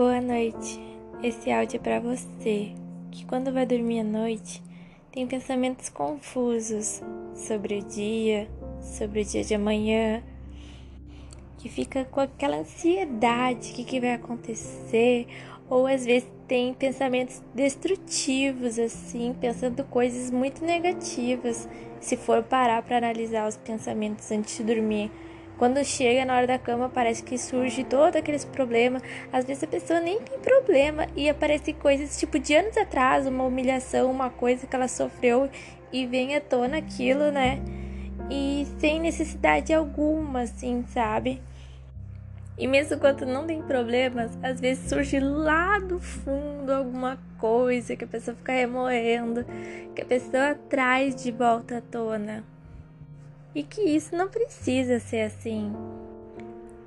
Boa noite, esse áudio é para você, que quando vai dormir à noite, tem pensamentos confusos sobre o dia de amanhã, que fica com aquela ansiedade, o que vai acontecer, ou às vezes tem pensamentos destrutivos, assim, pensando coisas muito negativas, se for parar para analisar os pensamentos antes de dormir. Quando chega na hora da cama, parece que surge todo aqueles problemas. Às vezes a pessoa nem tem problema e aparecem coisas tipo de anos atrás, uma humilhação, uma coisa que ela sofreu e vem à tona aquilo, né? E sem necessidade alguma, assim, sabe? E mesmo quando não tem problemas, às vezes surge lá do fundo alguma coisa que a pessoa fica remoendo, que a pessoa traz de volta à tona. E que isso não precisa ser assim.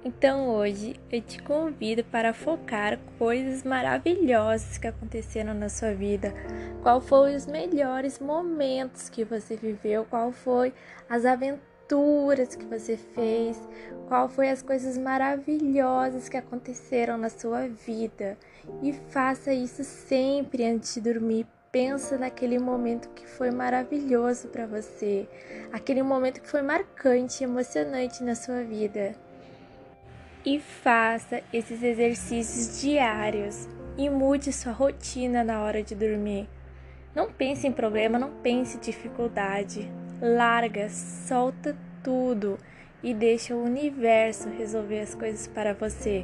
Então hoje eu te convido para focar coisas maravilhosas que aconteceram na sua vida. Qual foi os melhores momentos que você viveu? Qual foi as aventuras que você fez? Qual foi as coisas maravilhosas que aconteceram na sua vida? E faça isso sempre antes de dormir. Pensa naquele momento que foi maravilhoso para você, aquele momento que foi marcante, emocionante na sua vida. E faça esses exercícios diários e mude sua rotina na hora de dormir. Não pense em problema, não pense em dificuldade. Larga, solta tudo e deixa o universo resolver as coisas para você.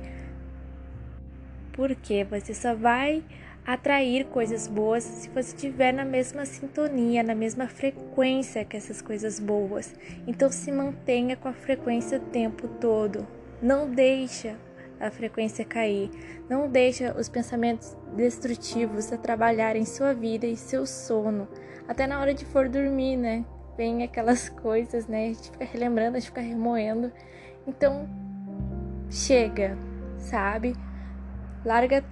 Porque você só vai atrair coisas boas se você estiver na mesma sintonia, na mesma frequência que essas coisas boas. Então se mantenha com a frequência o tempo todo. Não deixa a frequência cair. Não deixa os pensamentos destrutivos atrapalharem sua vida e seu sono. Até na hora de for dormir, né? Vem aquelas coisas, né? A gente fica relembrando, a gente fica remoendo. Então, chega, sabe? Larga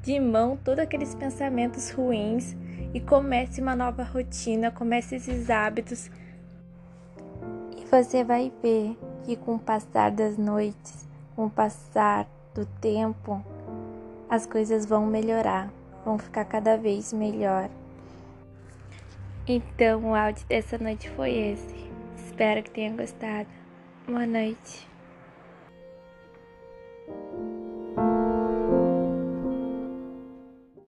de mão todos aqueles pensamentos ruins e comece uma nova rotina, comece esses hábitos. E você vai ver que com o passar das noites, com o passar do tempo, as coisas vão melhorar, vão ficar cada vez melhor. Então o áudio dessa noite foi esse. Espero que tenha gostado. Boa noite.